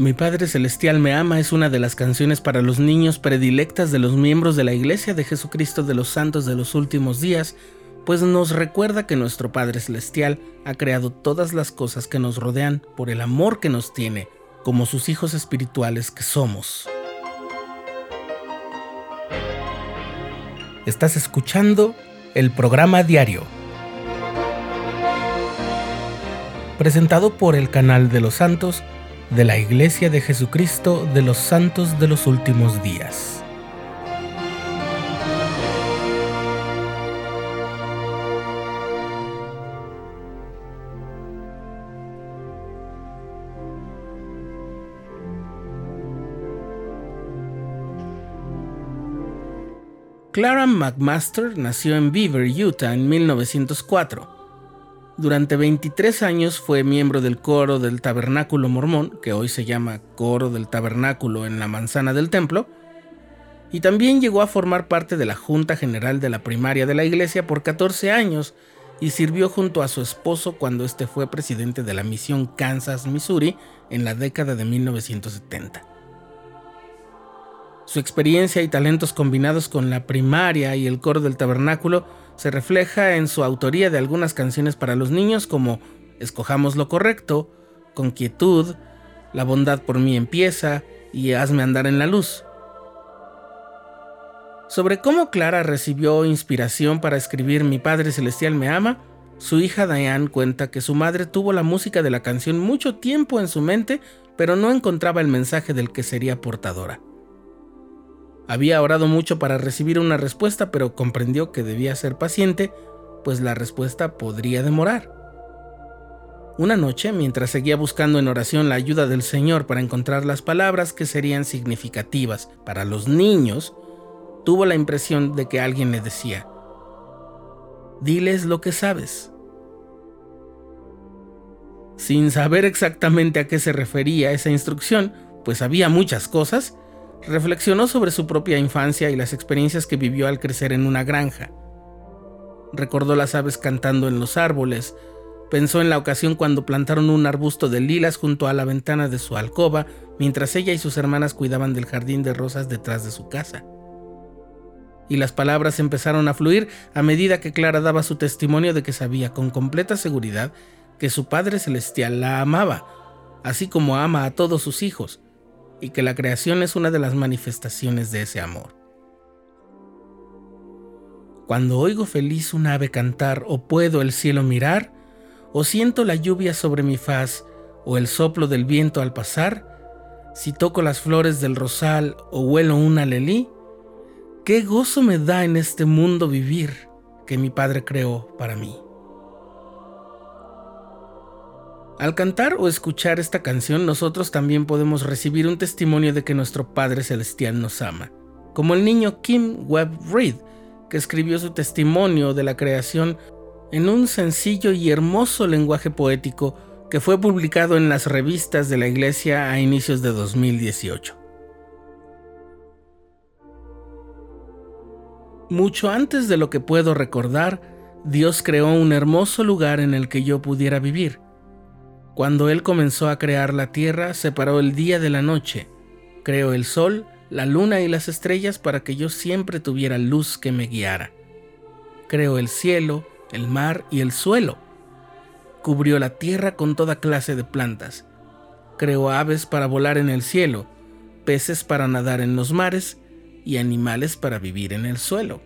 Mi Padre Celestial me ama es una de las canciones para los niños predilectas de los miembros de la Iglesia de Jesucristo de los Santos de los Últimos Días, pues nos recuerda que nuestro Padre Celestial ha creado todas las cosas que nos rodean por el amor que nos tiene, como sus hijos espirituales que somos. Estás escuchando el programa diario, presentado por el canal de los santos de la Iglesia de Jesucristo de los Santos de los Últimos Días. Clara McMaster nació en Beaver, Utah, en 1904. Durante 23 años fue miembro del Coro del Tabernáculo Mormón, que hoy se llama Coro del Tabernáculo en la Manzana del Templo, y también llegó a formar parte de la Junta General de la Primaria de la Iglesia por 14 años y sirvió junto a su esposo cuando este fue presidente de la Misión Kansas-Missouri en la década de 1970. Su experiencia y talentos combinados con la primaria y el Coro del Tabernáculo se refleja en su autoría de algunas canciones para los niños como Escojamos lo correcto, Con quietud, La bondad por mí empieza y Hazme andar en la luz. Sobre cómo Clara recibió inspiración para escribir Mi Padre Celestial me ama, su hija Diane cuenta que su madre tuvo la música de la canción mucho tiempo en su mente, pero no encontraba el mensaje del que sería portadora. Había orado mucho para recibir una respuesta, pero comprendió que debía ser paciente, pues la respuesta podría demorar. Una noche, mientras seguía buscando en oración la ayuda del Señor para encontrar las palabras que serían significativas para los niños, tuvo la impresión de que alguien le decía: «Diles lo que sabes». Sin saber exactamente a qué se refería esa instrucción, pues había muchas cosas, reflexionó sobre su propia infancia y las experiencias que vivió al crecer en una granja. Recordó las aves cantando en los árboles, pensó en la ocasión cuando plantaron un arbusto de lilas junto a la ventana de su alcoba, mientras ella y sus hermanas cuidaban del jardín de rosas detrás de su casa. Y las palabras empezaron a fluir a medida que Clara daba su testimonio de que sabía con completa seguridad que su Padre Celestial la amaba, así como ama a todos sus hijos, y que la creación es una de las manifestaciones de ese amor. Cuando oigo feliz un ave cantar, o puedo el cielo mirar, o siento la lluvia sobre mi faz, o el soplo del viento al pasar, si toco las flores del rosal, o huelo un alelí, qué gozo me da en este mundo vivir que mi Padre creó para mí. Al cantar o escuchar esta canción, nosotros también podemos recibir un testimonio de que nuestro Padre Celestial nos ama, como el niño Kim Webb Reed, que escribió su testimonio de la creación en un sencillo y hermoso lenguaje poético que fue publicado en las revistas de la Iglesia a inicios de 2018. Mucho antes de lo que puedo recordar, Dios creó un hermoso lugar en el que yo pudiera vivir. Cuando Él comenzó a crear la tierra, separó el día de la noche. Creó el sol, la luna y las estrellas para que yo siempre tuviera luz que me guiara. Creó el cielo, el mar y el suelo. Cubrió la tierra con toda clase de plantas. Creó aves para volar en el cielo, peces para nadar en los mares y animales para vivir en el suelo.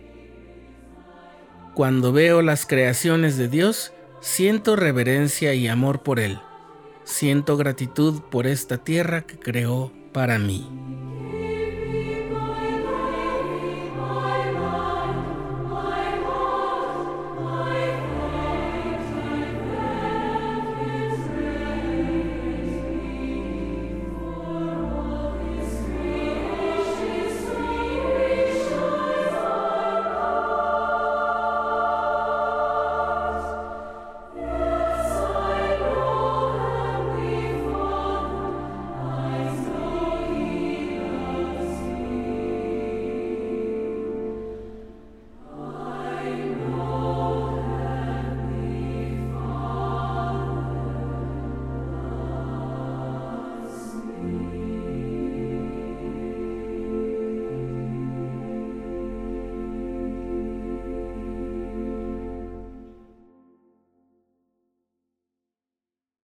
Cuando veo las creaciones de Dios, siento reverencia y amor por Él. Siento gratitud por esta tierra que creó para mí.